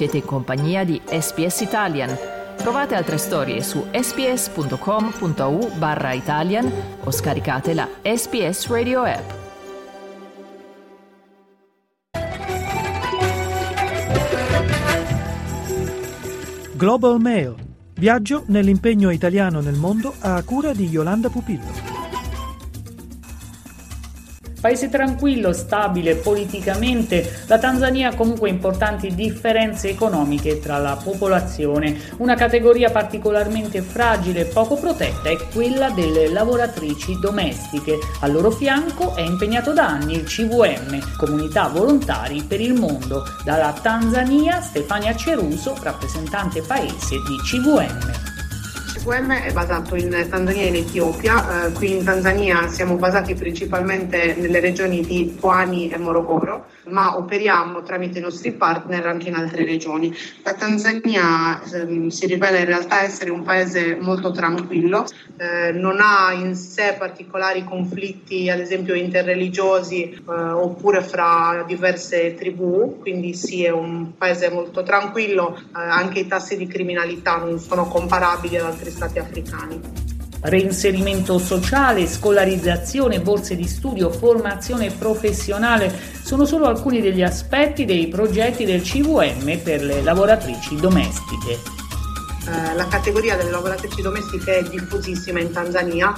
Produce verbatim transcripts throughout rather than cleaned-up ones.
Siete in compagnia di S B S Italian. Trovate altre storie su sbs.com.au barra Italian o scaricate la S B S Radio app. Global Mail. Viaggio nell'impegno italiano nel mondo a cura di Yolanda Pupillo. Paese tranquillo, stabile politicamente, la Tanzania ha comunque importanti differenze economiche tra la popolazione. Una categoria particolarmente fragile e poco protetta è quella delle lavoratrici domestiche. Al loro fianco è impegnato da anni il C V M, Comunità Volontari per il Mondo. Dalla Tanzania, Stefania Ceruso, rappresentante paese di C V M. Il C V M è basato in Tanzania e in Etiopia, eh, qui in Tanzania siamo basati principalmente nelle regioni di Poani e Morogoro, ma operiamo tramite i nostri partner anche in altre regioni. La Tanzania eh, si rivela in realtà essere un paese molto tranquillo, eh, non ha in sé particolari conflitti, ad esempio interreligiosi eh, oppure fra diverse tribù, quindi sì, è un paese molto tranquillo, eh, anche i tassi di criminalità non sono comparabili ad altri stati africani. Reinserimento sociale, scolarizzazione, borse di studio, formazione professionale sono solo alcuni degli aspetti dei progetti del C V M per le lavoratrici domestiche. La categoria delle lavoratrici domestiche è diffusissima in Tanzania,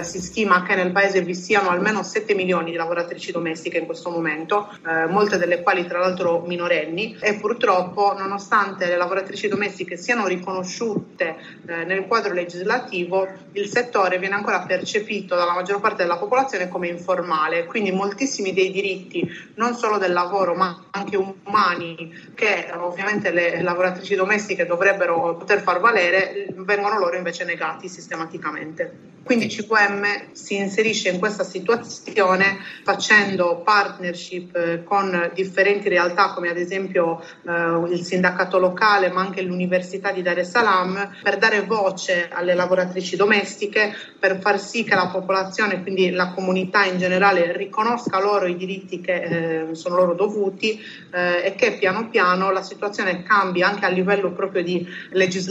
eh, si stima che nel paese vi siano almeno sette milioni di lavoratrici domestiche in questo momento, eh, molte delle quali tra l'altro minorenni, e purtroppo nonostante le lavoratrici domestiche siano riconosciute eh, nel quadro legislativo, il settore viene ancora percepito dalla maggior parte della popolazione come informale, quindi moltissimi dei diritti non solo del lavoro ma anche umani che eh, ovviamente le lavoratrici domestiche dovrebbero poter far valere, vengono loro invece negati sistematicamente. Quindi C V M si inserisce in questa situazione facendo partnership con differenti realtà come ad esempio eh, il sindacato locale ma anche l'università di Dar es Salaam per dare voce alle lavoratrici domestiche, per far sì che la popolazione, quindi la comunità in generale, riconosca loro i diritti che eh, sono loro dovuti eh, e che piano piano la situazione cambi anche a livello proprio di legislazione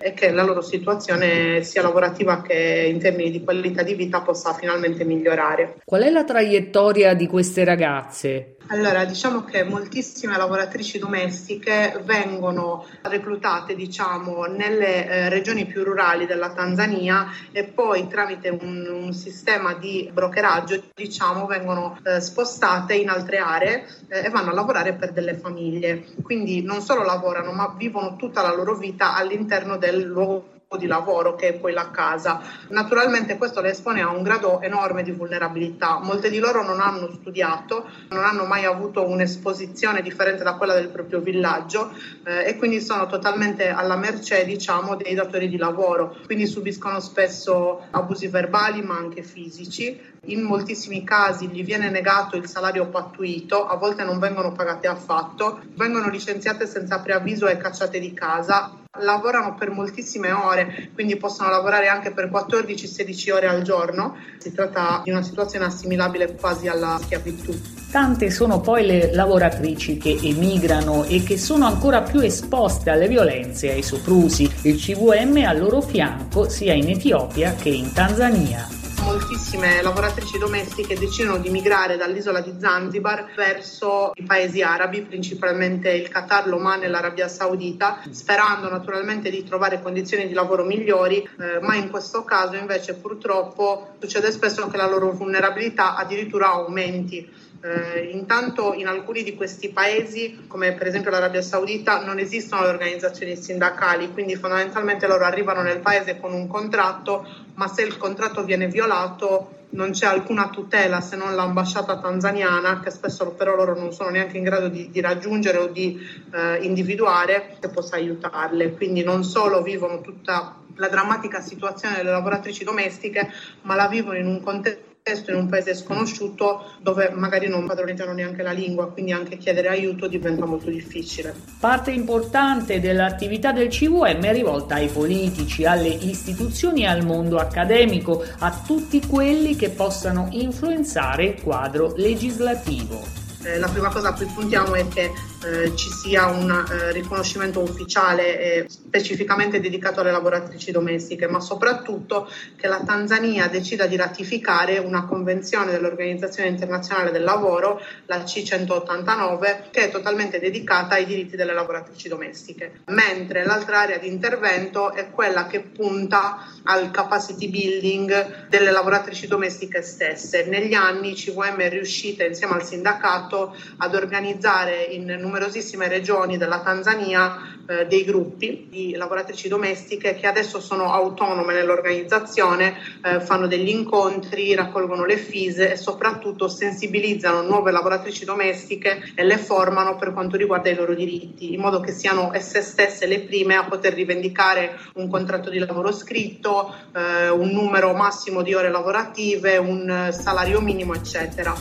e che la loro situazione sia lavorativa che in termini di qualità di vita possa finalmente migliorare. Qual è la traiettoria di queste ragazze? Allora, diciamo che moltissime lavoratrici domestiche vengono reclutate, diciamo, nelle eh, regioni più rurali della Tanzania e poi tramite un, un sistema di brokeraggio, diciamo, vengono eh, spostate in altre aree eh, e vanno a lavorare per delle famiglie. Quindi non solo lavorano, ma vivono tutta la loro vita all'interno del luogo di lavoro che è poi la casa. Naturalmente questo le espone a un grado enorme di vulnerabilità. Molte di loro non hanno studiato, non hanno mai avuto un'esposizione differente da quella del proprio villaggio eh, e quindi sono totalmente alla mercé, diciamo, dei datori di lavoro, quindi subiscono spesso abusi verbali ma anche fisici. In moltissimi casi gli viene negato il salario pattuito, a volte non vengono pagate affatto, vengono licenziate senza preavviso e cacciate di casa. Lavorano per moltissime ore, quindi possono lavorare anche per quattordici sedici ore al giorno. Si tratta di una situazione assimilabile quasi alla schiavitù. Tante sono poi le lavoratrici che emigrano e che sono ancora più esposte alle violenze e ai soprusi. Il C V M è al loro fianco sia in Etiopia che in Tanzania. Moltissime lavoratrici domestiche decidono di migrare dall'isola di Zanzibar verso i paesi arabi, principalmente il Qatar, l'Oman e l'Arabia Saudita, sperando naturalmente di trovare condizioni di lavoro migliori, eh, ma in questo caso invece purtroppo succede spesso che la loro vulnerabilità addirittura aumenti. Eh, intanto in alcuni di questi paesi, come per esempio l'Arabia Saudita, non esistono le organizzazioni sindacali, quindi fondamentalmente loro arrivano nel paese con un contratto, ma se il contratto viene violato non c'è alcuna tutela se non l'ambasciata tanzaniana, che spesso però loro non sono neanche in grado di, di raggiungere o di eh, individuare, che possa aiutarle. Quindi non solo vivono tutta la drammatica situazione delle lavoratrici domestiche, ma la vivono in un contesto in un paese sconosciuto dove magari non padroneggiano neanche la lingua, quindi anche chiedere aiuto diventa molto difficile. Parte importante dell'attività del C V M è rivolta ai politici, alle istituzioni e al mondo accademico, a tutti quelli che possano influenzare il quadro legislativo. Eh, la prima cosa a cui puntiamo è che eh, ci sia un eh, riconoscimento ufficiale eh, specificamente dedicato alle lavoratrici domestiche, ma soprattutto che la Tanzania decida di ratificare una convenzione dell'Organizzazione Internazionale del Lavoro, la C centottantanove, che è totalmente dedicata ai diritti delle lavoratrici domestiche, mentre l'altra area di intervento è quella che punta al capacity building delle lavoratrici domestiche stesse. Negli anni C V M è riuscita insieme al sindacato ad organizzare in numerosissime regioni della Tanzania eh, dei gruppi di lavoratrici domestiche che adesso sono autonome nell'organizzazione, eh, fanno degli incontri, raccolgono le fise e soprattutto sensibilizzano nuove lavoratrici domestiche e le formano per quanto riguarda i loro diritti, in modo che siano esse stesse le prime a poter rivendicare un contratto di lavoro scritto, eh, un numero massimo di ore lavorative, un salario minimo, eccetera.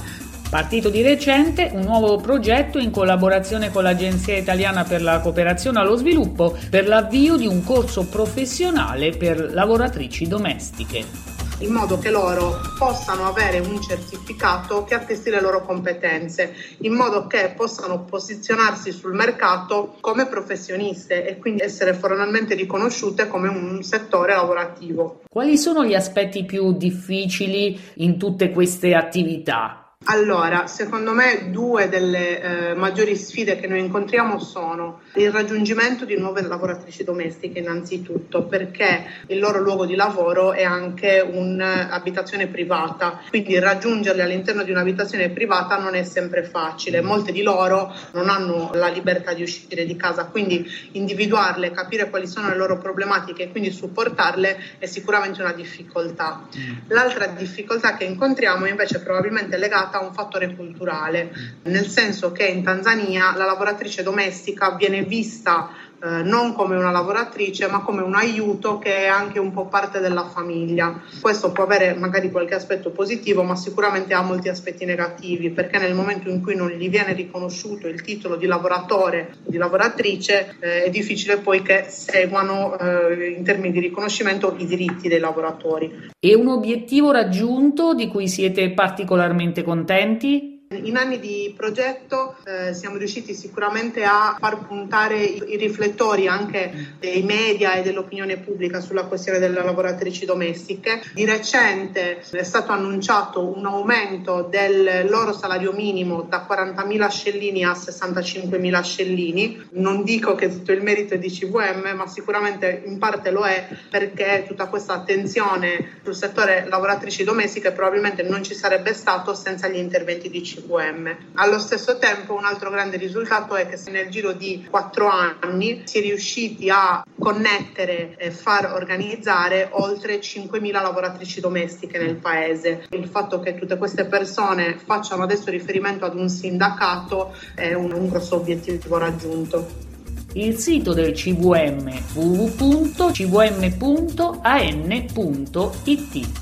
Partito di recente un nuovo progetto in collaborazione con l'Agenzia Italiana per la Cooperazione allo Sviluppo per l'avvio di un corso professionale per lavoratrici domestiche, in modo che loro possano avere un certificato che attesti le loro competenze, in modo che possano posizionarsi sul mercato come professioniste e quindi essere formalmente riconosciute come un settore lavorativo. Quali sono gli aspetti più difficili in tutte queste attività? Allora, secondo me due delle eh, maggiori sfide che noi incontriamo sono il raggiungimento di nuove lavoratrici domestiche innanzitutto, perché il loro luogo di lavoro è anche un'abitazione privata, quindi raggiungerle all'interno di un'abitazione privata non è sempre facile. Molte di loro non hanno la libertà di uscire di casa, quindi individuarle, capire quali sono le loro problematiche e quindi supportarle è sicuramente una difficoltà. L'altra difficoltà che incontriamo invece probabilmente è legata a un fattore culturale, nel senso che in Tanzania la lavoratrice domestica viene vista eh, non come una lavoratrice ma come un aiuto che è anche un po' parte della famiglia. Questo può avere magari qualche aspetto positivo, ma sicuramente ha molti aspetti negativi, perché nel momento in cui non gli viene riconosciuto il titolo di lavoratore o di lavoratrice eh, è difficile poi che seguano eh, in termini di riconoscimento i diritti dei lavoratori. E un obiettivo raggiunto di cui siete particolarmente contenti? In anni di progetto eh, siamo riusciti sicuramente a far puntare i, i riflettori anche dei media e dell'opinione pubblica sulla questione delle lavoratrici domestiche. Di recente è stato annunciato un aumento del loro salario minimo da quarantamila scellini a sessantacinquemila scellini. Non dico che tutto il merito è di C V M, ma sicuramente in parte lo è, perché tutta questa attenzione sul settore lavoratrici domestiche probabilmente non ci sarebbe stato senza gli interventi di C V M. Allo stesso tempo un altro grande risultato è che nel giro di quattro anni si è riusciti a connettere e far organizzare oltre cinquemila lavoratrici domestiche nel paese. Il fatto che tutte queste persone facciano adesso riferimento ad un sindacato è un, un grosso obiettivo raggiunto. Il sito del C V M w w w punto c v m punto a n punto i t.